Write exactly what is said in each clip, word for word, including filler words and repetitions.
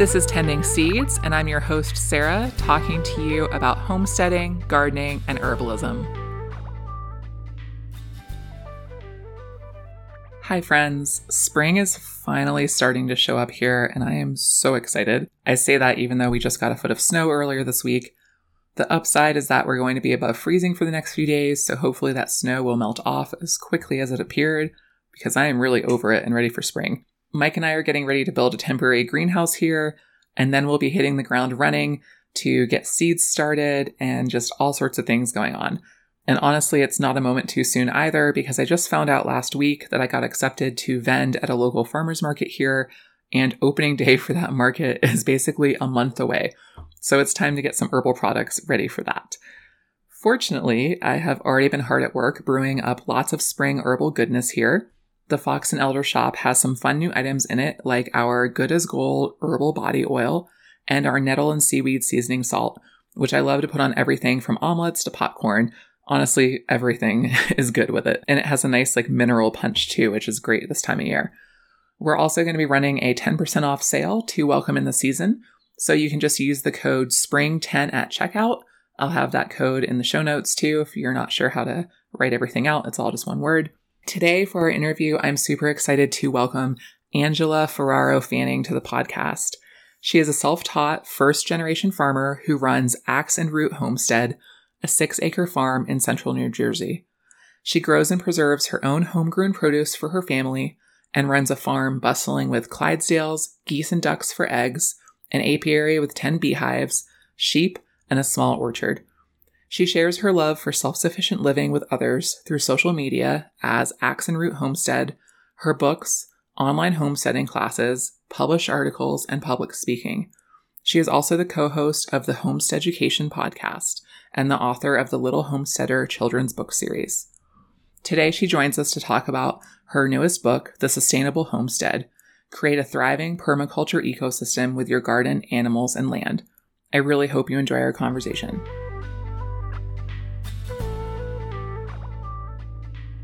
This is Tending Seeds, and I'm your host, Sarah, talking to you about homesteading, gardening, and herbalism. Hi friends, spring is finally starting to show up here, and I am so excited. I say that even though we just got a foot of snow earlier this week. The upside is that we're going to be above freezing for the next few days, so hopefully that snow will melt off as quickly as it appeared, because I am really over it and ready for spring. Mike and I are getting ready to build a temporary greenhouse here, and then we'll be hitting the ground running to get seeds started and just all sorts of things going on. And honestly, it's not a moment too soon either, because I just found out last week that I got accepted to vend at a local farmers market here, and opening day for that market is basically a month away. So it's time to get some herbal products ready for that. Fortunately, I have already been hard at work brewing up lots of spring herbal goodness here. The Fox and Elder shop has some fun new items in it, like our Good As Gold herbal body oil and our Nettle and Seaweed Seasoning Salt, which I love to put on everything from omelets to popcorn. Honestly, everything is good with it. And it has a nice like mineral punch too, which is great this time of year. We're also going to be running a ten percent off sale to welcome in the season. So you can just use the code spring ten at checkout. I'll have that code in the show notes too, if you're not sure how to write everything out. It's all just one word. Today for our interview, I'm super excited to welcome Angela Ferraro-Fanning to the podcast. She is a self-taught first-generation farmer who runs Axe and Root Homestead, a six-acre farm in central New Jersey. She grows and preserves her own homegrown produce for her family and runs a farm bustling with Clydesdales, geese and ducks for eggs, an apiary with ten beehives, sheep, and a small orchard. She shares her love for self-sufficient living with others through social media as Axe and Root Homestead, her books, online homesteading classes, published articles, and public speaking. She is also the co-host of the HOMESTEADucation Podcast and the author of the Little Homesteader children's book series. Today, she joins us to talk about her newest book, The Sustainable Homestead: Create a Thriving Permaculture Ecosystem with Your Garden, Animals, and Land. I really hope you enjoy our conversation.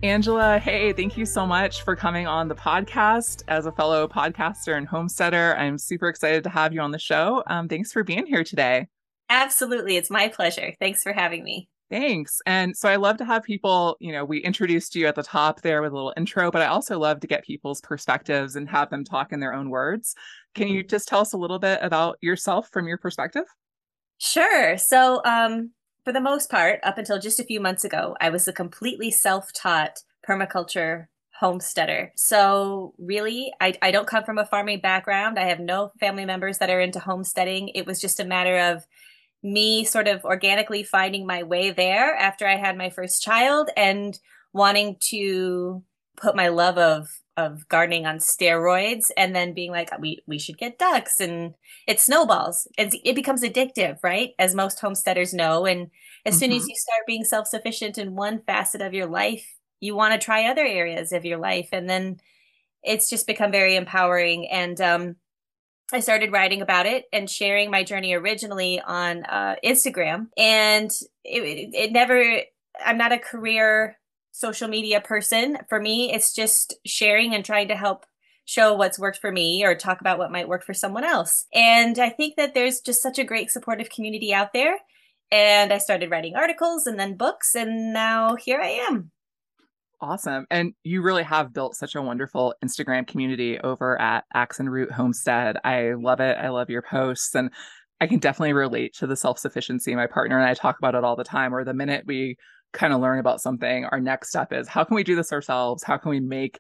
Angela, hey, thank you so much for coming on the podcast. As a fellow podcaster and homesteader, I'm super excited to have you on the show. Um, thanks for being here today. Absolutely. It's my pleasure. Thanks for having me. Thanks. And so I love to have people, you know, we introduced you at the top there with a little intro, but I also love to get people's perspectives and have them talk in their own words. Can you just tell us a little bit about yourself from your perspective? Sure. So, um, For the most part, up until just a few months ago, I was a completely self-taught permaculture homesteader. So really, I, I don't come from a farming background. I have no family members that are into homesteading. It was just a matter of me sort of organically finding my way there after I had my first child and wanting to put my love of of gardening on steroids, and then being like, we, we should get ducks, and it snowballs. It's, it becomes addictive, right? As most homesteaders know. And as mm-hmm. soon as you start being self-sufficient in one facet of your life, you want to try other areas of your life. And then it's just become very empowering. And um, I started writing about it and sharing my journey originally on uh, Instagram. And it, it never, I'm not a career social media person. For me, it's just sharing and trying to help show what's worked for me or talk about what might work for someone else. And I think that there's just such a great supportive community out there. And I started writing articles and then books, and now here I am. Awesome. And you really have built such a wonderful Instagram community over at Axe and Root Homestead. I love it. I love your posts. And I can definitely relate to the self-sufficiency. My partner and I talk about it all the time, or the minute we kind of learn about something, our next step is, how can we do this ourselves? How can we make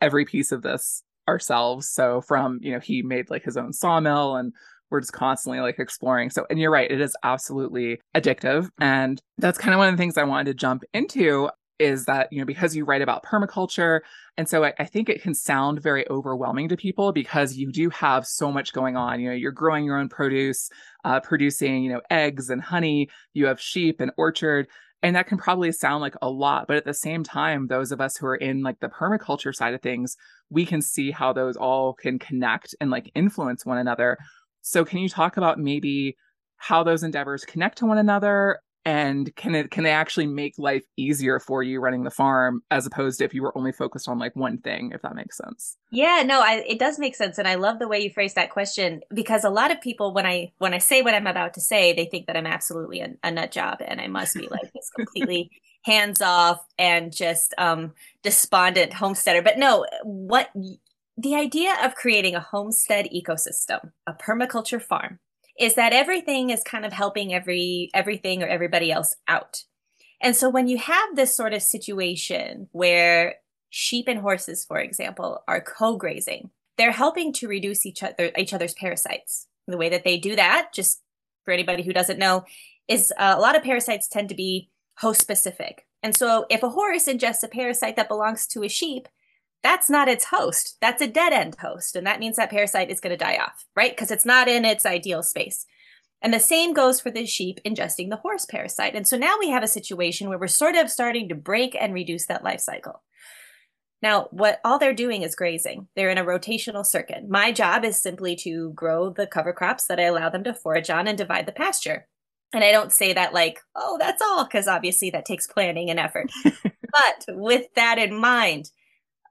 every piece of this ourselves? So from, you know, he made like his own sawmill, and we're just constantly like exploring. So, and you're right, it is absolutely addictive. And that's kind of one of the things I wanted to jump into is that, you know, because you write about permaculture. And so I, I think it can sound very overwhelming to people because you do have so much going on. You know, you're growing your own produce, uh, producing, you know, eggs and honey, you have sheep and orchard. And that can probably sound like a lot, but at the same time, those of us who are in like the permaculture side of things, we can see how those all can connect and like influence one another. So can you talk about maybe how those endeavors connect to one another And can it can they actually make life easier for you running the farm, as opposed to if you were only focused on like one thing, if that makes sense? Yeah, no, I, it does make sense. And I love the way you phrased that question, because a lot of people, when I when I say what I'm about to say, they think that I'm absolutely a, a nut job. And I must be like this completely hands off and just um, despondent homesteader. But no, what the idea of creating a homestead ecosystem, a permaculture farm, is that everything is kind of helping every everything or everybody else out. And so when you have this sort of situation where sheep and horses, for example, are co-grazing, they're helping to reduce each other each other's parasites. The way that they do that, just for anybody who doesn't know, is a lot of parasites tend to be host specific. And so if a horse ingests a parasite that belongs to a sheep, that's not its host. That's a dead-end host. And that means that parasite is going to die off, right? Because it's not in its ideal space. And the same goes for the sheep ingesting the horse parasite. And so now we have a situation where we're sort of starting to break and reduce that life cycle. Now, what all they're doing is grazing. They're in a rotational circuit. My job is simply to grow the cover crops that I allow them to forage on and divide the pasture. And I don't say that like, oh, that's all, because obviously that takes planning and effort. But with that in mind,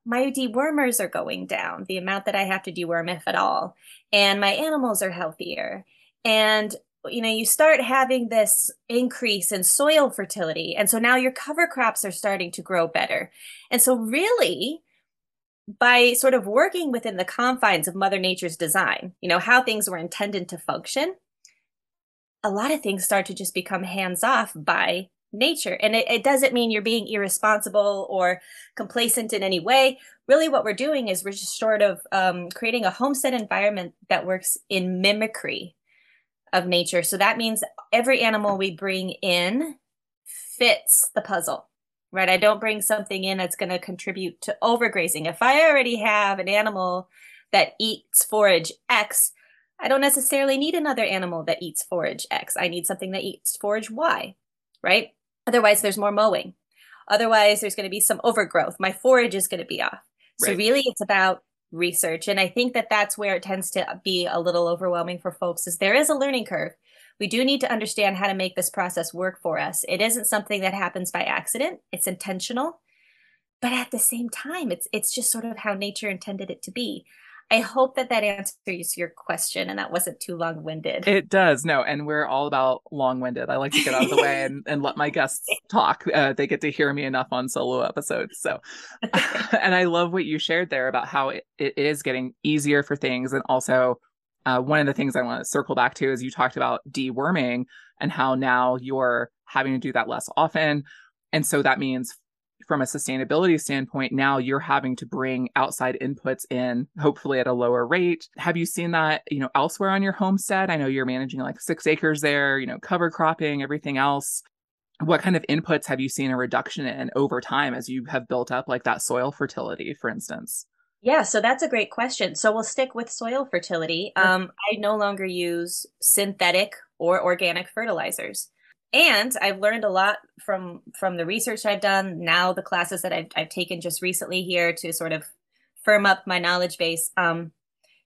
my dewormers are going down, the amount that I have to deworm, if at all, and my animals are healthier. And, you know, you start having this increase in soil fertility. And so now your cover crops are starting to grow better. And so really, by sort of working within the confines of Mother Nature's design, you know, how things were intended to function, a lot of things start to just become hands-off by nature. And it, it doesn't mean you're being irresponsible or complacent in any way. Really what we're doing is we're just sort of um, creating a homestead environment that works in mimicry of nature. So that means every animal we bring in fits the puzzle, right? I don't bring something in that's going to contribute to overgrazing. If I already have an animal that eats forage X, I don't necessarily need another animal that eats forage X. I need something that eats forage Y, right? Otherwise, there's more mowing. Otherwise, there's going to be some overgrowth. My forage is going to be off. So right. Really, it's about research. And I think that that's where it tends to be a little overwhelming for folks, is there is a learning curve. We do need to understand how to make this process work for us. It isn't something that happens by accident. It's intentional. But at the same time, it's it's just sort of how nature intended it to be. I hope that that answers your question and that wasn't too long-winded. It does. No. And we're all about long-winded. I like to get out of the way and, and let my guests talk. Uh, they get to hear me enough on solo episodes. So, and I love what you shared there about how it, it is getting easier for things. And also uh, one of the things I want to circle back to is you talked about deworming and how now you're having to do that less often. And so that means from a sustainability standpoint, now you're having to bring outside inputs in, hopefully at a lower rate. Have you seen that, you know, elsewhere on your homestead? I know you're managing like six acres there, you know, cover cropping, everything else. What kind of inputs have you seen a reduction in over time as you have built up like that soil fertility, for instance? Yeah, so that's a great question. So we'll stick with soil fertility. Um, I no longer use synthetic or organic fertilizers. And I've learned a lot from from the research I've done, now the classes that I've, I've taken just recently here to sort of firm up my knowledge base. Um,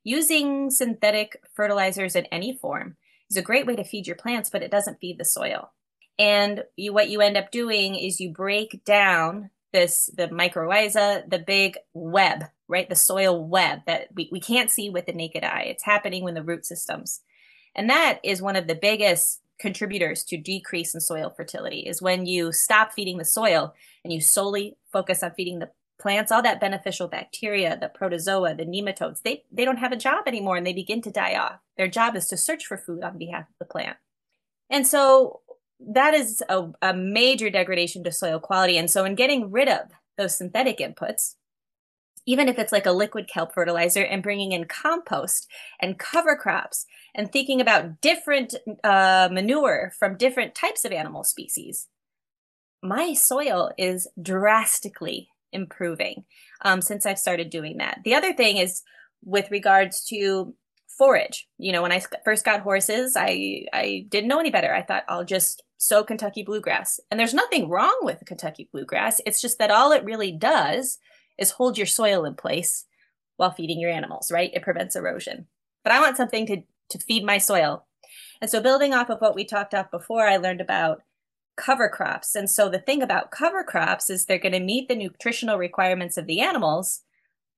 using synthetic fertilizers in any form is a great way to feed your plants, but it doesn't feed the soil. And you, what you end up doing is you break down this the mycorrhiza, the big web, right? The soil web that we, we can't see with the naked eye. It's happening when the root systems. And that is one of the biggest contributors to decrease in soil fertility, is when you stop feeding the soil and you solely focus on feeding the plants, all that beneficial bacteria, the protozoa, the nematodes, they, they don't have a job anymore and they begin to die off. Their job is to search for food on behalf of the plant. And so that is a, a major degradation to soil quality. And so in getting rid of those synthetic inputs, even if it's like a liquid kelp fertilizer, and bringing in compost and cover crops and thinking about different uh, manure from different types of animal species, my soil is drastically improving um, since I've started doing that. The other thing is with regards to forage. You know, when I first got horses, I, I didn't know any better. I thought I'll just sow Kentucky bluegrass. And there's nothing wrong with Kentucky bluegrass. It's just that all it really does is hold your soil in place while feeding your animals, right? It prevents erosion. But I want something to, to feed my soil. And so building off of what we talked about before, I learned about cover crops. And so the thing about cover crops is they're going to meet the nutritional requirements of the animals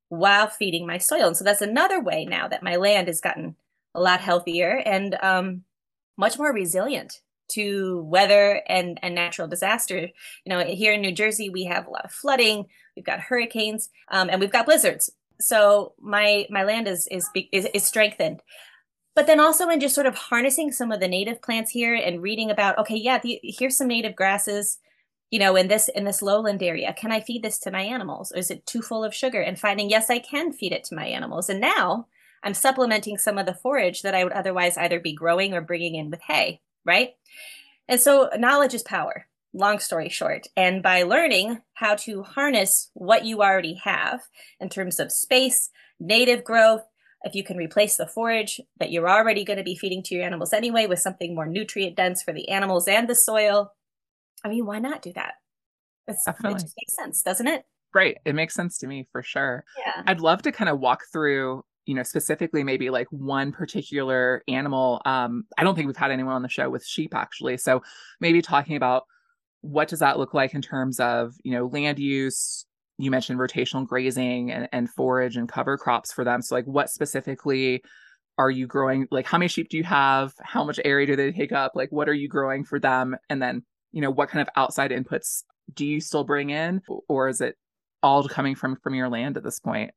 while feeding my soil. And so that's another way now that my land has gotten a lot healthier and um, much more resilient to weather and, and natural disaster. You know, here in New Jersey, we have a lot of flooding, we've got hurricanes, um, and we've got blizzards. So my my land is is, is is strengthened. But then also in just sort of harnessing some of the native plants here and reading about, okay, yeah, the, here's some native grasses, you know, in this in this lowland area. Can I feed this to my animals? Or is it too full of sugar? And finding, yes, I can feed it to my animals. And now I'm supplementing some of the forage that I would otherwise either be growing or bringing in with hay, right? And so knowledge is power, long story short. And by learning how to harness what you already have in terms of space, native growth, if you can replace the forage that you're already going to be feeding to your animals anyway with something more nutrient dense for the animals and the soil, I mean, why not do that? It's, Definitely. It just makes sense, doesn't it? Right. It makes sense to me for sure. Yeah. I'd love to kind of walk through, you know, specifically maybe like one particular animal. Um, I don't think we've had anyone on the show with sheep actually. So maybe talking about what does that look like in terms of, you know, land use. You mentioned rotational grazing and, and forage and cover crops for them. So like what specifically are you growing? Like how many sheep do you have? How much area do they take up? Like what are you growing for them? And then, you know, what kind of outside inputs do you still bring in? Or is it all coming from, from your land at this point?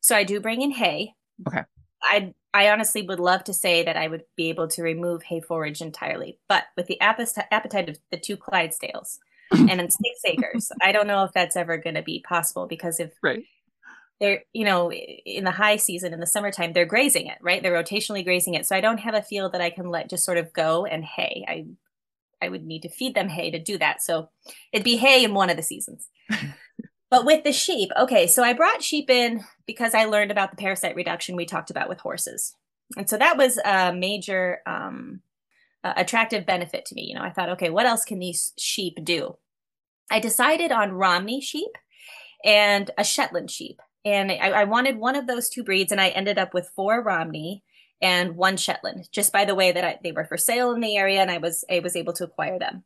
So I do bring in hay. Okay. I I honestly would love to say that I would be able to remove hay forage entirely, but with the appetite of the two Clydesdales and in six acres, I don't know if that's ever going to be possible because if right. they're, you know, in the high season, in the summertime, they're grazing it, right? They're rotationally grazing it. So I don't have a field that I can let just sort of go and hay. I I would need to feed them hay to do that. So it'd be hay in one of the seasons. But with the sheep, okay, so I brought sheep in because I learned about the parasite reduction we talked about with horses. And so that was a major um, uh, attractive benefit to me. You know, I thought, okay, what else can these sheep do? I decided on Romney sheep and a Shetland sheep. And I, I wanted one of those two breeds, and I ended up with four Romney and one Shetland, just by the way that I, they were for sale in the area, and I was, I was able to acquire them.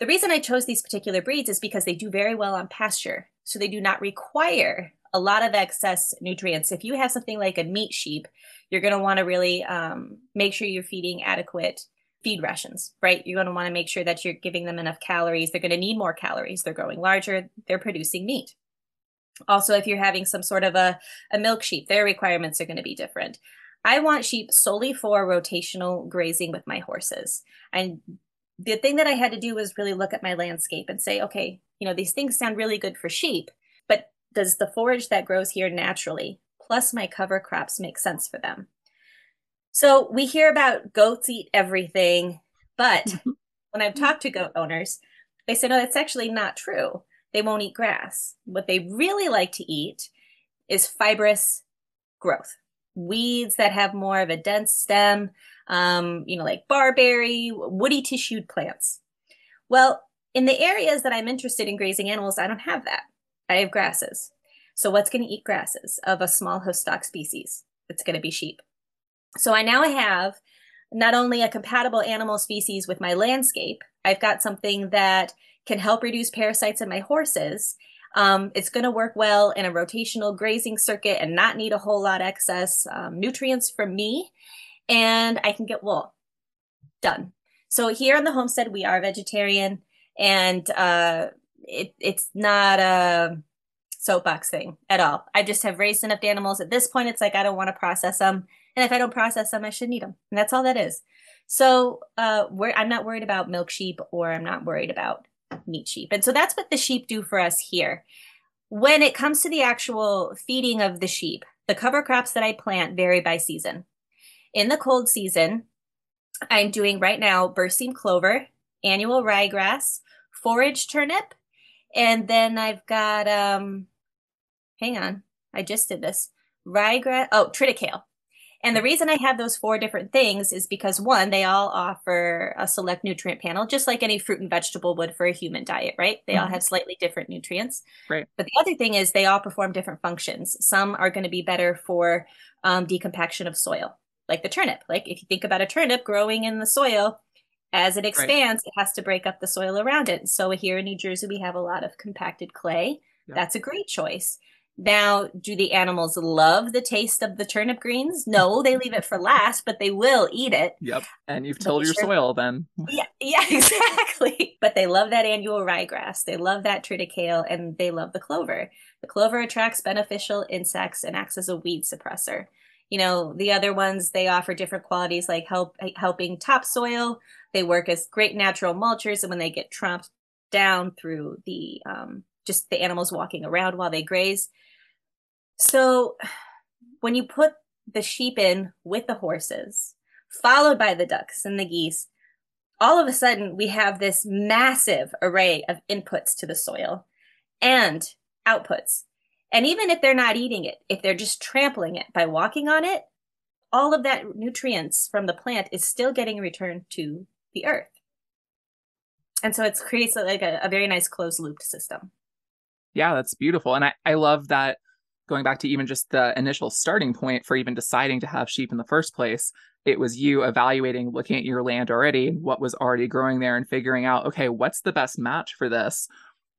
The reason I chose these particular breeds is because they do very well on pasture. So they do not require a lot of excess nutrients. If you have something like a meat sheep, you're going to want to really um, make sure you're feeding adequate feed rations, right? You're going to want to make sure that you're giving them enough calories. They're going to need more calories. They're growing larger. They're producing meat. Also, if you're having some sort of a, a milk sheep, their requirements are going to be different. I want sheep solely for rotational grazing with my horses. And the thing that I had to do was really look at my landscape and say, okay, you know, these things sound really good for sheep, but does the forage that grows here naturally, plus my cover crops, make sense for them? So we hear about goats eat everything, but when I've talked to goat owners, they say, no, that's actually not true. They won't eat grass. What they really like to eat is fibrous growth, weeds that have more of a dense stem, um, you know, like barberry, woody tissued plants. Well, in the areas that I'm interested in grazing animals, I don't have that. I have grasses. So what's going to eat grasses of a small host stock species? It's going to be sheep. So I now have not only a compatible animal species with my landscape, I've got something that can help reduce parasites in my horses. Um, it's going to work well in a rotational grazing circuit and not need a whole lot of excess um, nutrients from me. And I can get wool. Done. So here on the homestead, we are vegetarian, and uh, it, it's not a soapbox thing at all. I just have raised enough animals. At this point, it's like I don't want to process them. And if I don't process them, I shouldn't eat them. And that's all that is. So uh, we're, I'm not worried about milk sheep, or I'm not worried about meat sheep. And so that's what the sheep do for us here. When it comes to the actual feeding of the sheep, the cover crops that I plant vary by season. In the cold season, I'm doing right now burseem clover, annual ryegrass, forage turnip, and then I've got, um, hang on, I just did this, ryegrass, oh, triticale. And the reason I have those four different things is because, one, they all offer a select nutrient panel, just like any fruit and vegetable would for a human diet, right? They mm-hmm. all have slightly different nutrients. Right. But the other thing is they all perform different functions. Some are going to be better for um, decompaction of soil, like the turnip. Like if you think about a turnip growing in the soil, As it expands, right. It has to break up the soil around it. So here in New Jersey, we have a lot of compacted clay. Yep. That's a great choice. Now, do the animals love the taste of the turnip greens? No, they leave it for last, but they will eat it. Yep. And you've tilled your sure. soil then. Yeah, yeah, exactly. But they love that annual ryegrass. They love that triticale, and they love the clover. The clover attracts beneficial insects and acts as a weed suppressor. You know, the other ones, they offer different qualities like help helping topsoil. They work as great natural mulchers. And when they get tromped down through the um, just the animals walking around while they graze. So when you put the sheep in with the horses, followed by the ducks and the geese, all of a sudden we have this massive array of inputs to the soil and outputs. And even if they're not eating it, if they're just trampling it by walking on it, all of that nutrients from the plant is still getting returned to the earth. And so it creates like a, a very nice closed loop system. Yeah, that's beautiful. And I, I love that, going back to even just the initial starting point for even deciding to have sheep in the first place, it was you evaluating, looking at your land already, what was already growing there and figuring out, okay, what's the best match for this,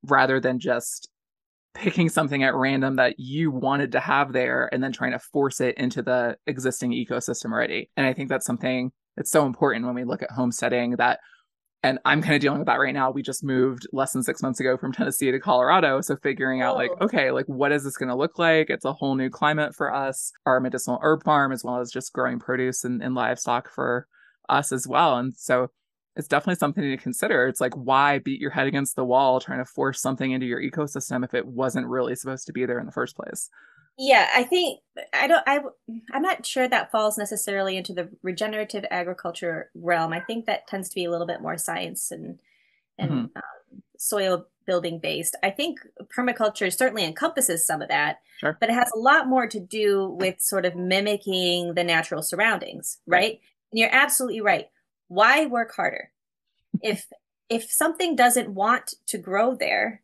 rather than just picking something at random that you wanted to have there and then trying to force it into the existing ecosystem already. And I think that's something that's so important when we look at homesteading that, and I'm kind of dealing with that right now. We just moved less than six months ago from Tennessee to Colorado. So figuring out like, okay, like what is this going to look like? It's a whole new climate for us, our medicinal herb farm, as well as just growing produce and, and livestock for us as well. And so it's definitely something to consider. It's like, why beat your head against the wall trying to force something into your ecosystem if it wasn't really supposed to be there in the first place? Yeah, I think I don't I I'm not sure that falls necessarily into the regenerative agriculture realm. I think that tends to be a little bit more science and and mm-hmm. um, soil building based. I think permaculture certainly encompasses some of that, sure. but it has a lot more to do with sort of mimicking the natural surroundings, right? And you're absolutely right. Why work harder? If if something doesn't want to grow there,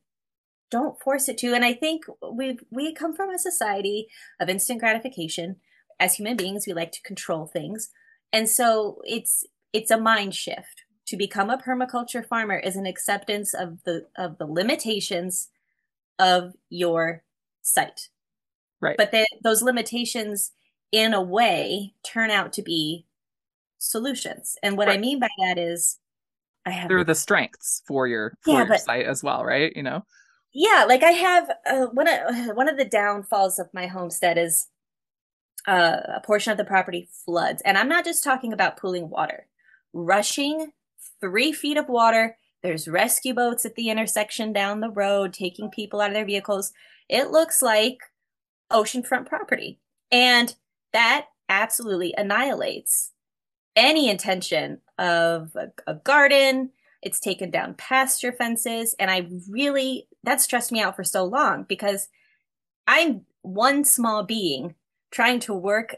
don't force it to. And I think we we come from a society of instant gratification. As human beings, we like to control things. And so it's it's a mind shift. To become a permaculture farmer is an acceptance of the of the limitations of your site. Right. But the, those limitations, in a way, turn out to be solutions. And what right. I mean by that is I have they're the strengths for your for yeah, your but, site as well, right? You know? Yeah, like I have uh, one of one of the downfalls of my homestead is uh, a portion of the property floods. And I'm not just talking about pooling water. Rushing three feet of water, there's rescue boats at the intersection down the road taking people out of their vehicles. It looks like oceanfront property. And that absolutely annihilates any intention of a, a garden. It's taken down pasture fences. And I really, that stressed me out for so long because I'm one small being trying to work,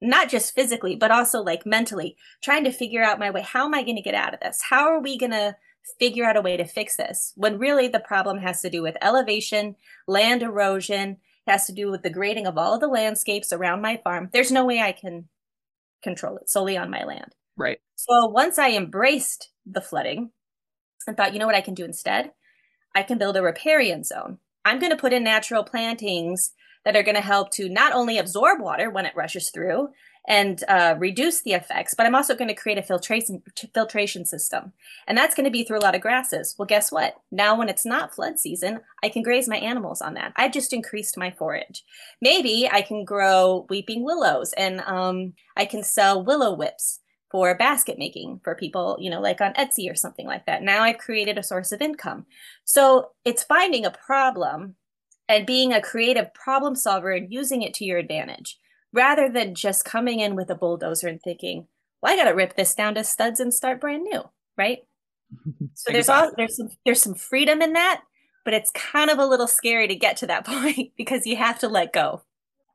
not just physically, but also like mentally, trying to figure out my way. How am I going to get out of this? How are we going to figure out a way to fix this? When really the problem has to do with elevation, land erosion. It has to do with the grading of all of the landscapes around my farm. There's no way I can control it solely on my land. Right. So once I embraced the flooding and thought, you know what I can do instead? I can build a riparian zone. I'm going to put in natural plantings that are going to help to not only absorb water when it rushes through and uh, reduce the effects, but I'm also going to create a filtration filtration system. And that's going to be through a lot of grasses. Well, guess what? Now when it's not flood season, I can graze my animals on that. I've just increased my forage. Maybe I can grow weeping willows and um, I can sell willow whips for basket making for people, you know, like on Etsy or something like that. Now I've created a source of income. So it's finding a problem and being a creative problem solver and using it to your advantage, rather than just coming in with a bulldozer and thinking, well, I got to rip this down to studs and start brand new, right? So there's all, there's some, there's some freedom in that, but it's kind of a little scary to get to that point because you have to let go.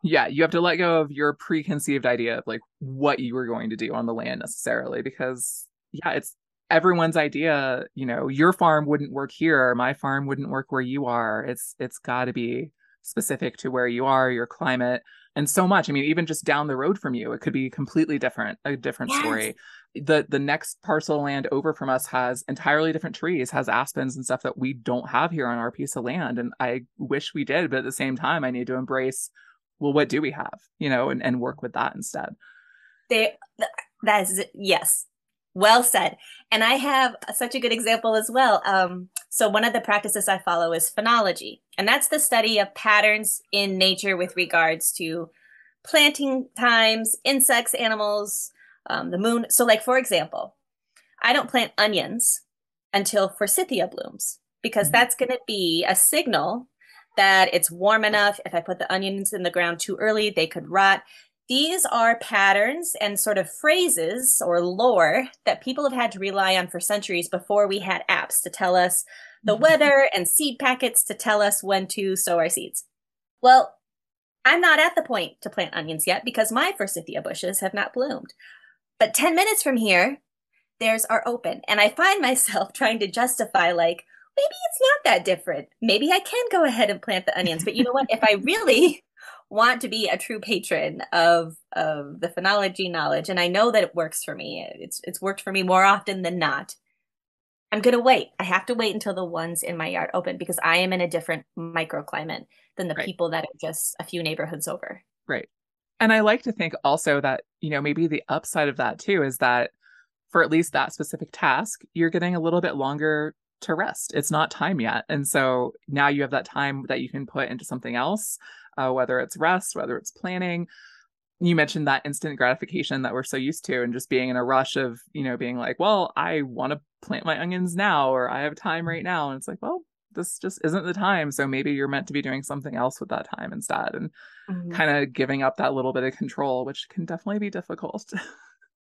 Yeah, you have to let go of your preconceived idea of like what you were going to do on the land necessarily, because yeah, it's everyone's idea, you know, your farm wouldn't work here, my farm wouldn't work where you are. It's it's got to be specific to where you are, your climate, and so much. I mean, even just down the road from you, it could be completely different, a different yes. story. The the next parcel of land over from us has entirely different trees, has aspens and stuff that we don't have here on our piece of land. And I wish we did, but at the same time, I need to embrace, well, what do we have, you know, and, and work with that instead. They, that is, yes. Well said. And I have such a good example as well. Um, so one of the practices I follow is phenology, and that's the study of patterns in nature with regards to planting times, insects, animals, um, the moon. So like, for example, I don't plant onions until forsythia blooms, because mm-hmm. that's going to be a signal that it's warm enough. If I put the onions in the ground too early, they could rot. These are patterns and sort of phrases or lore that people have had to rely on for centuries before we had apps to tell us the weather and seed packets to tell us when to sow our seeds. Well, I'm not at the point to plant onions yet because my forsythia bushes have not bloomed. But ten minutes from here, theirs are open. And I find myself trying to justify, like, maybe it's not that different. Maybe I can go ahead and plant the onions. But you know what? If I really want to be a true patron of of the phenology knowledge, and I know that it works for me, it's it's worked for me more often than not, I'm gonna wait. I have to wait until the ones in my yard open, because I am in a different microclimate than the right. people that are just a few neighborhoods over. Right. And I like to think also that, you know, maybe the upside of that too is that for at least that specific task, you're getting a little bit longer to rest. It's not time yet. And so now you have that time that you can put into something else, uh, whether it's rest, whether it's planning. You mentioned that instant gratification that we're so used to, and just being in a rush of, you know, being like, well, I want to plant my onions now, or I have time right now. And it's like, well, this just isn't the time. So maybe you're meant to be doing something else with that time instead, and mm-hmm. kind of giving up that little bit of control, which can definitely be difficult.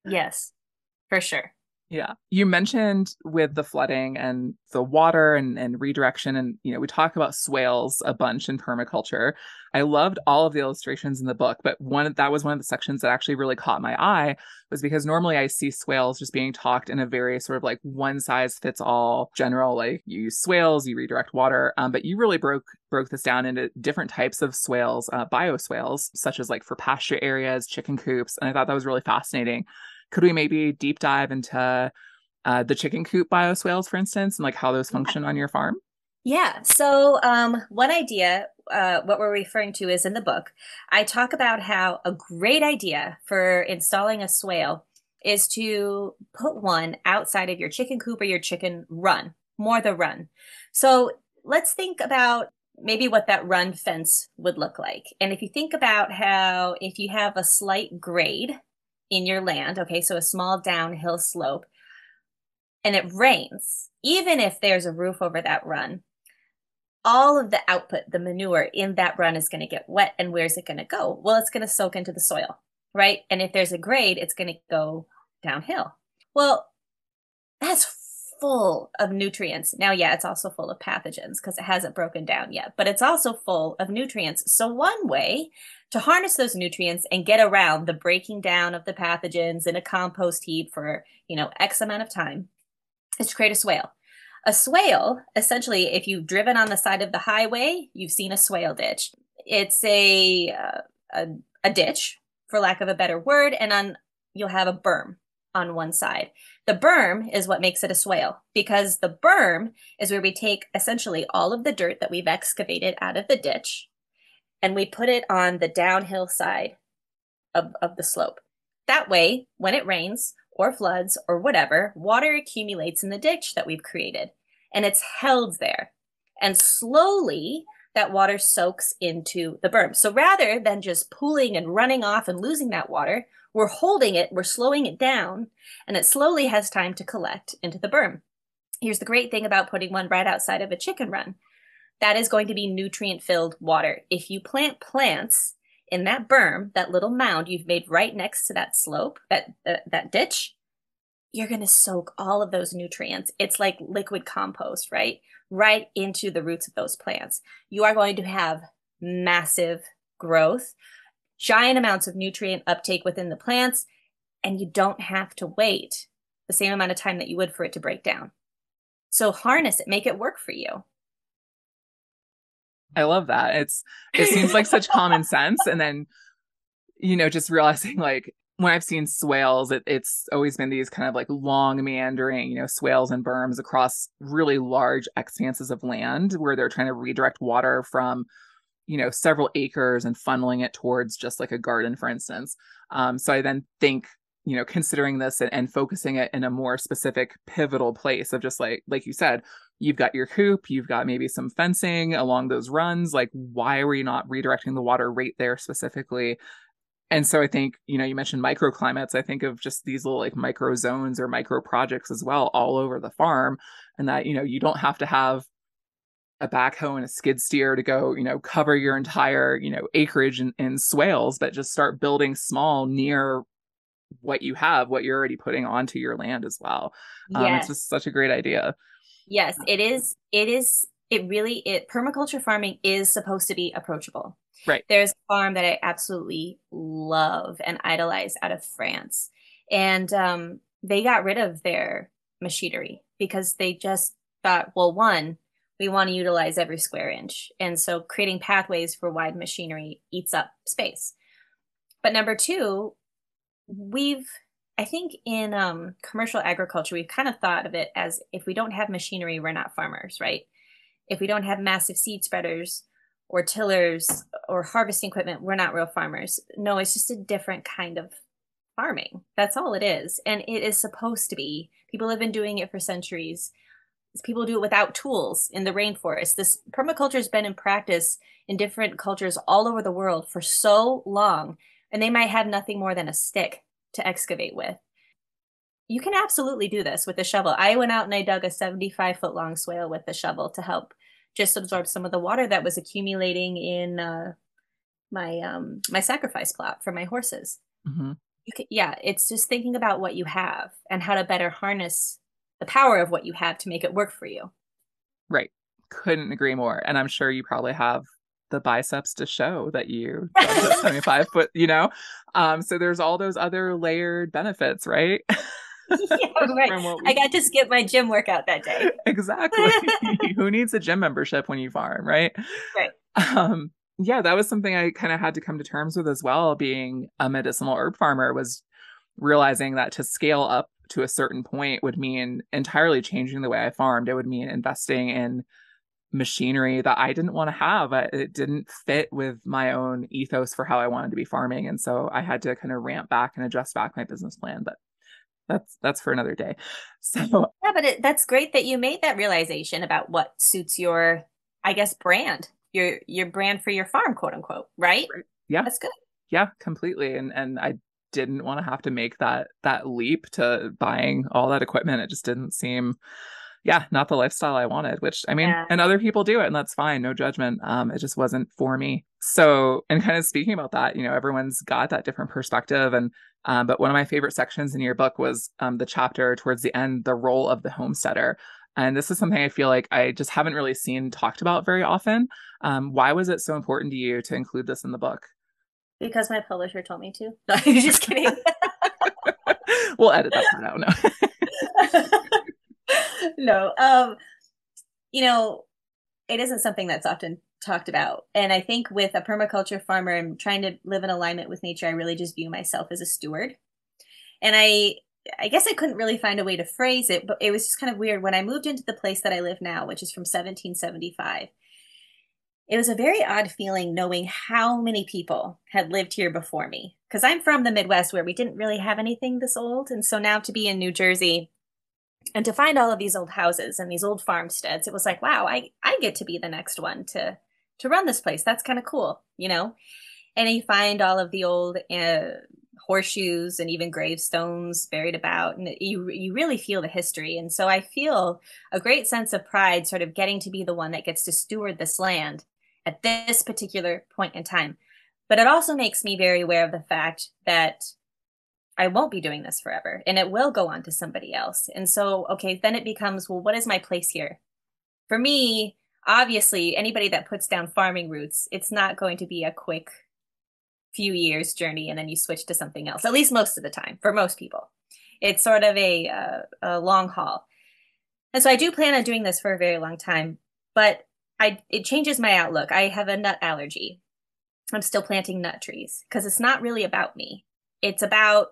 Yes, for sure. Yeah. You mentioned with the flooding and the water and, and redirection. And, you know, we talk about swales a bunch in permaculture. I loved all of the illustrations in the book, but one that was one of the sections that actually really caught my eye, was because normally I see swales just being talked in a very sort of like one size fits all general, like you use swales, you redirect water. Um, but you really broke broke this down into different types of swales, uh, bioswales, such as like for pasture areas, chicken coops. And I thought that was really fascinating. Could we maybe deep dive into uh, the chicken coop bioswales, for instance, and like how those function yeah. on your farm? Yeah. So um, one idea, uh, what we're referring to is in the book, I talk about how a great idea for installing a swale is to put one outside of your chicken coop or your chicken run, more the run. So let's think about maybe what that run fence would look like. And if you think about how if you have a slight grade in your land, okay, so a small downhill slope, and it rains, even if there's a roof over that run, all of the output, the manure in that run is going to get wet. And where's it going to go? Well, it's going to soak into the soil, right? And if there's a grade, it's going to go downhill. Well, that's full of nutrients. Now, yeah, it's also full of pathogens because it hasn't broken down yet, but it's also full of nutrients. So one way to harness those nutrients and get around the breaking down of the pathogens in a compost heap for, you know, X amount of time is to create a swale. A swale, essentially, if you've driven on the side of the highway, you've seen a swale ditch. It's a, uh, a, a ditch, for lack of a better word, and on you'll have a berm on one side. The berm is what makes it a swale, because the berm is where we take essentially all of the dirt that we've excavated out of the ditch, and we put it on the downhill side of, of the slope. That way, when it rains or floods or whatever, water accumulates in the ditch that we've created, and it's held there. And slowly, that water soaks into the berm. So rather than just pooling and running off and losing that water, we're holding it, we're slowing it down, and it slowly has time to collect into the berm. Here's the great thing about putting one right outside of a chicken run. That is going to be nutrient-filled water. If you plant plants in that berm, that little mound you've made right next to that slope, that uh, that ditch, you're going to soak all of those nutrients. It's like liquid compost, right? Right into the roots of those plants. You are going to have massive growth, giant amounts of nutrient uptake within the plants, and you don't have to wait the same amount of time that you would for it to break down. So harness it, make it work for you. I love that. It's, it seems like such common sense. And then, you know, just realizing like when I've seen swales, it, it's always been these kind of like long meandering, you know, swales and berms across really large expanses of land where they're trying to redirect water from, you know, several acres and funneling it towards just like a garden, for instance. Um, so I then think, you know, considering this and, and focusing it in a more specific pivotal place of just like, like you said, you've got your coop, you've got maybe some fencing along those runs. Like, why were you not redirecting the water right there specifically? And so I think, you know, you mentioned microclimates. I think of just these little like micro zones or micro projects as well all over the farm. And that, you know, you don't have to have a backhoe and a skid steer to go, you know, cover your entire, you know, acreage in, in swales, but just start building small near what you have, what you're already putting onto your land as well. Um, yes. It's just such a great idea. Yes, it is. It is. It really, it permaculture farming is supposed to be approachable. Right. There's a farm that I absolutely love and idolize out of France. And um, they got rid of their machinery because they just thought, well, one, we want to utilize every square inch. And so creating pathways for wide machinery eats up space. But number two, we've, I think in um, commercial agriculture, we've kind of thought of it as if we don't have machinery, we're not farmers, right? If we don't have massive seed spreaders or tillers or harvesting equipment, we're not real farmers. No, it's just a different kind of farming. That's all it is. And it is supposed to be. People have been doing it for centuries. People do it without tools in the rainforest. This permaculture has been in practice in different cultures all over the world for so long, and they might have nothing more than a stick to excavate with. You can absolutely do this with a shovel. I went out and I dug a seventy-five foot long swale with a shovel to help just absorb some of the water that was accumulating in uh, my um, my sacrifice plot for my horses. Mm-hmm. You can, yeah, it's just thinking about what you have and how to better harness the power of what you have to make it work for you. Right. Couldn't agree more. And I'm sure you probably have the biceps to show that you seventy-five foot, you know? Um, so there's all those other layered benefits, right? Yeah, right. We- I got to skip my gym workout that day. Exactly. Who needs a gym membership when you farm, right? Right. Um, yeah, that was something I kind of had to come to terms with as well, being a medicinal herb farmer, was realizing that to scale up to a certain point would mean entirely changing the way I farmed. It would mean investing in machinery that I didn't want to have. It didn't fit with my own ethos for how I wanted to be farming. And so I had to kind of ramp back and adjust back my business plan, but that's, that's for another day. So yeah, but it, that's great that you made that realization about what suits your, I guess, brand, your, your brand for your farm, quote unquote. Right. Yeah. That's good. Yeah, completely. And, and I didn't want to have to make that, that leap to buying all that equipment. It just didn't seem, yeah, not the lifestyle I wanted, which I mean, yeah. And other people do it and that's fine. No judgment. Um, it just wasn't for me. So, and kind of speaking about that, you know, everyone's got that different perspective. And, um, but one of my favorite sections in your book was, um, the chapter towards the end, the role of the homesteader. And this is something I feel like I just haven't really seen talked about very often. Um, why was it so important to you to include this in the book? Because my publisher told me to. No, I'm just kidding. We'll edit that part out. No. no. Um, you know, it isn't something that's often talked about. And I think with a permaculture farmer and trying to live in alignment with nature, I really just view myself as a steward. And I, I guess I couldn't really find a way to phrase it, but it was just kind of weird. When I moved into the place that I live now, which is from seventeen seventy-five, it was a very odd feeling knowing how many people had lived here before me, because I'm from the Midwest where we didn't really have anything this old. And so now to be in New Jersey and to find all of these old houses and these old farmsteads, it was like, wow, I, I get to be the next one to, to run this place. That's kind of cool, you know? And you find all of the old uh, horseshoes and even gravestones buried about, and you, you really feel the history. And so I feel a great sense of pride sort of getting to be the one that gets to steward this land at this particular point in time. But it also makes me very aware of the fact that I won't be doing this forever and it will go on to somebody else. And so, okay, then it becomes, well, what is my place here? For me, obviously, anybody that puts down farming roots, it's not going to be a quick few years journey and then you switch to something else, at least most of the time, for most people. It's sort of a, uh, a long haul. And so I do plan on doing this for a very long time, but I it changes my outlook. I have a nut allergy. I'm still planting nut trees because it's not really about me. It's about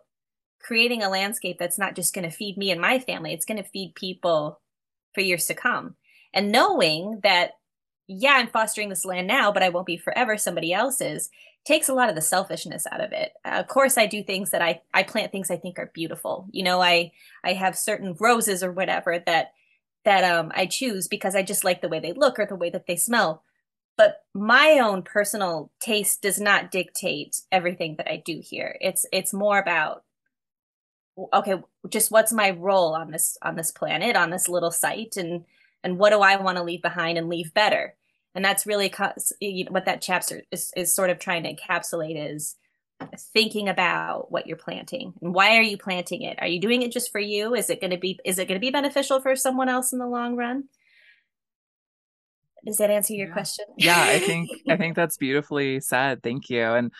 creating a landscape that's not just going to feed me and my family. It's going to feed people for years to come. And knowing that, yeah, I'm fostering this land now, but I won't be forever. Somebody else's takes a lot of the selfishness out of it. Uh, of course, I do things that I, I plant things I think are beautiful. You know, I, I have certain roses or whatever that, that um, I choose because I just like the way they look or the way that they smell. But my own personal taste does not dictate everything that I do here. It's, it's more about, okay, just what's my role on this, on this planet, on this little site, and, and what do I want to leave behind and leave better? And that's really co- you know, what that chapter is, is sort of trying to encapsulate, is thinking about what you're planting and why are you planting it? Are you doing it just for you? Is it going to be, is it going to be beneficial for someone else in the long run? Does that answer your yeah. question? Yeah, I think, I think that's beautifully said. Thank you. And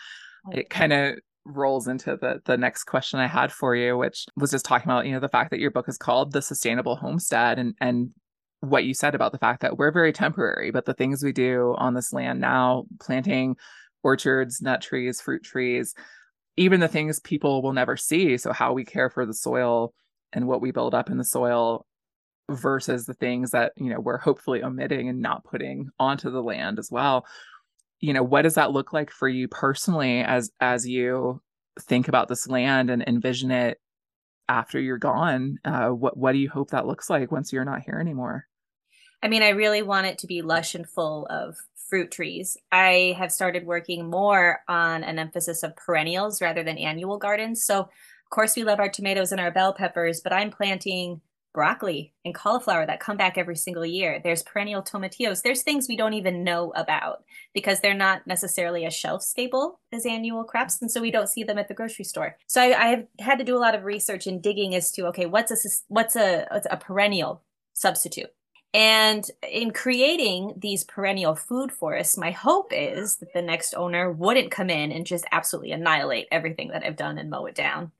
it kind of rolls into the, the next question I had for you, which was just talking about, you know, the fact that your book is called The Sustainable Homestead, and, and what you said about the fact that we're very temporary, but the things we do on this land now, planting orchards, nut trees, fruit trees, even the things people will never see. So how we care for the soil and what we build up in the soil versus the things that, you know, we're hopefully omitting and not putting onto the land as well. You know, what does that look like for you personally as, as you think about this land and envision it after you're gone? Uh, what, what do you hope that looks like once you're not here anymore? I mean, I really want it to be lush and full of fruit trees. I have started working more on an emphasis of perennials rather than annual gardens. So of course we love our tomatoes and our bell peppers, but I'm planting broccoli and cauliflower that come back every single year. There's perennial tomatillos. There's things we don't even know about because they're not necessarily a shelf stable as annual crops. And so we don't see them at the grocery store. So I, I have had to do a lot of research and digging as to, okay, what's a, what's a, what's a perennial substitute? And in creating these perennial food forests, my hope is that the next owner wouldn't come in and just absolutely annihilate everything that I've done and mow it down,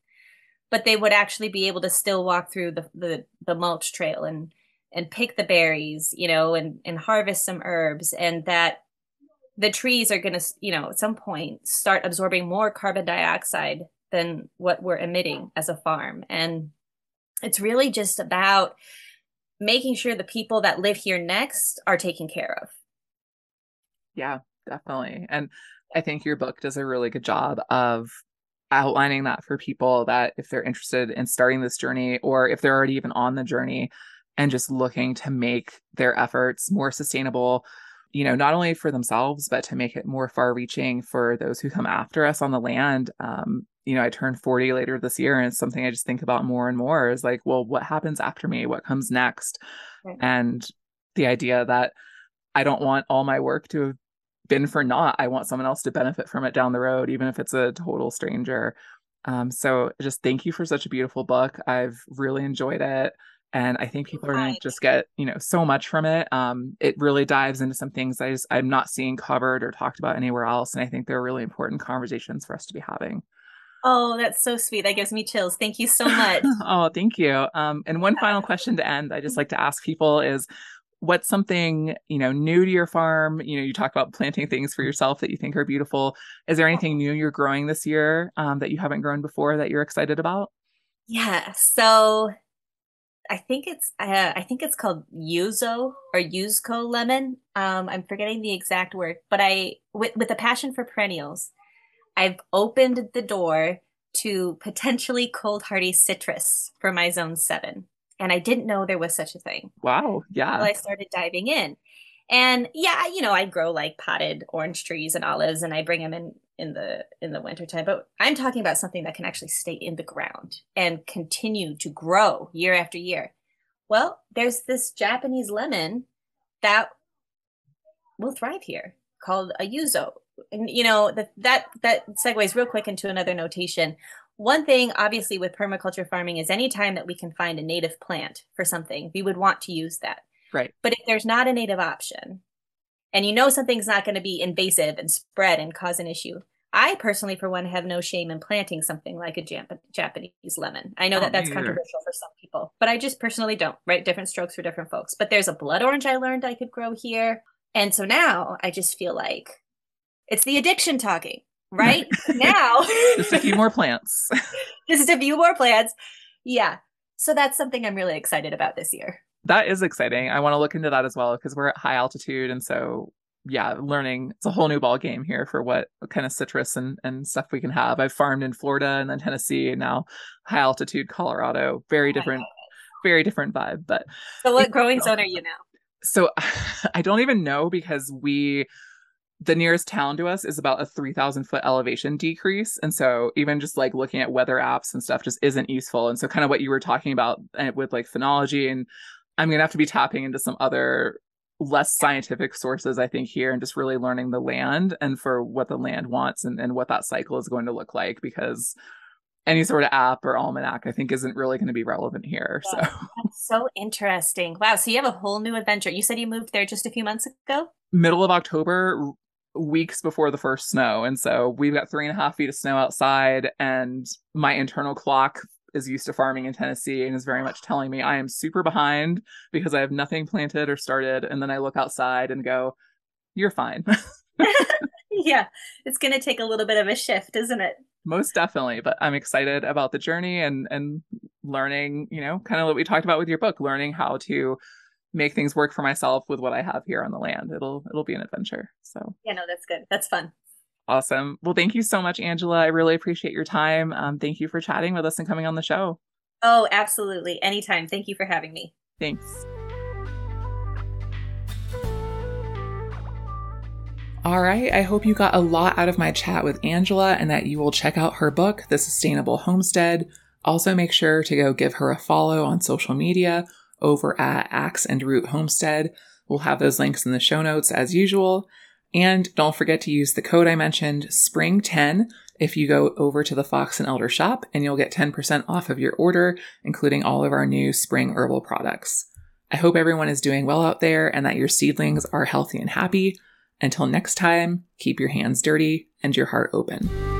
but they would actually be able to still walk through the, the, the mulch trail and, and pick the berries, you know, and, and harvest some herbs, and that the trees are going to, you know, at some point start absorbing more carbon dioxide than what we're emitting as a farm. And it's really just about making sure the people that live here next are taken care of. Yeah, definitely. And I think your book does a really good job of outlining that for people, that if they're interested in starting this journey, or if they're already even on the journey and just looking to make their efforts more sustainable, you know, not only for themselves, but to make it more far reaching for those who come after us on the land. Um, you know, I turned forty later this year, and it's something I just think about more and more, is like, well, what happens after me? What comes next? Right. And the idea that I don't want all my work to have been for naught. I want someone else to benefit from it down the road, even if it's a total stranger. Um, so just thank you for such a beautiful book. I've really enjoyed it. And I think people are going to just get, you know, so much from it. Um, it really dives into some things I just, I'm not seeing covered or talked about anywhere else. And I think they're really important conversations for us to be having. Oh, that's so sweet. That gives me chills. Thank you so much. Oh, thank you. Um, and one final question to end, I just like to ask people is, what's something, you know, new to your farm? You know, you talk about planting things for yourself that you think are beautiful. Is there anything new you're growing this year um, that you haven't grown before that you're excited about? Yeah. So I think it's, uh, I think it's called yuzu or yuzu lemon. Um, I'm forgetting the exact word, but I, with, with a passion for perennials, I've opened the door to potentially cold hardy citrus for my zone seven. And I didn't know there was such a thing. Wow. Yeah. Until I started diving in. And yeah, you know, I grow like potted orange trees and olives, and I bring them in, in the, in the wintertime, but I'm talking about something that can actually stay in the ground and continue to grow year after year. Well, there's this Japanese lemon that will thrive here called a yuzu. And you know, that, that, that segues real quick into another notation. One thing, obviously, with permaculture farming is any time that we can find a native plant for something, we would want to use that. Right. But if there's not a native option, and you know something's not going to be invasive and spread and cause an issue, I personally, for one, have no shame in planting something like a Jap- Japanese lemon. I know that that's controversial for some people, but I just personally don't, right? Different strokes for different folks. But there's a blood orange I learned I could grow here. And so now I just feel like it's the addiction talking, right? Now. Just a few more plants. Just a few more plants. Yeah. So that's something I'm really excited about this year. That is exciting. I want to look into that as well, because we're at high altitude. And so, yeah, learning, it's a whole new ball game here for what kind of citrus and, and stuff we can have. I've farmed in Florida and then Tennessee, and now high altitude Colorado. Very different, very different vibe. But so what growing zone are you now? So I don't even know, because we, the nearest town to us is about a three thousand foot elevation decrease. And so even just like looking at weather apps and stuff just isn't useful. And so kind of what you were talking about with like phenology, and I'm going to have to be tapping into some other less scientific sources, I think, here, and just really learning the land and for what the land wants and, and what that cycle is going to look like, because any sort of app or almanac, I think, isn't really going to be relevant here. Yeah, so that's so interesting. Wow. So you have a whole new adventure. You said you moved there just a few months ago? Middle of October, weeks before the first snow. And so we've got three and a half feet of snow outside, and my internal clock is used to farming in Tennessee and is very much telling me I am super behind because I have nothing planted or started. And then I look outside and go, you're fine. Yeah. It's going to take a little bit of a shift, isn't it? Most definitely. But I'm excited about the journey and, and learning, you know, kind of what we talked about with your book, learning how to make things work for myself with what I have here on the land. It'll, it'll be an adventure. So yeah, no, that's good. That's fun. Awesome. Well, thank you so much, Angela. I really appreciate your time. Um, thank you for chatting with us and coming on the show. Oh, absolutely. Anytime. Thank you for having me. Thanks. All right. I hope you got a lot out of my chat with Angela, and that you will check out her book, The Sustainable Homestead. Also make sure to go give her a follow on social media over at Axe and Root Homestead. We'll have those links in the show notes as usual. And don't forget to use the code I mentioned, spring ten, if you go over to the Fox and Elder shop, and you'll get ten percent off of your order, including all of our new spring herbal products. I hope everyone is doing well out there and that your seedlings are healthy and happy. Until next time, keep your hands dirty and your heart open.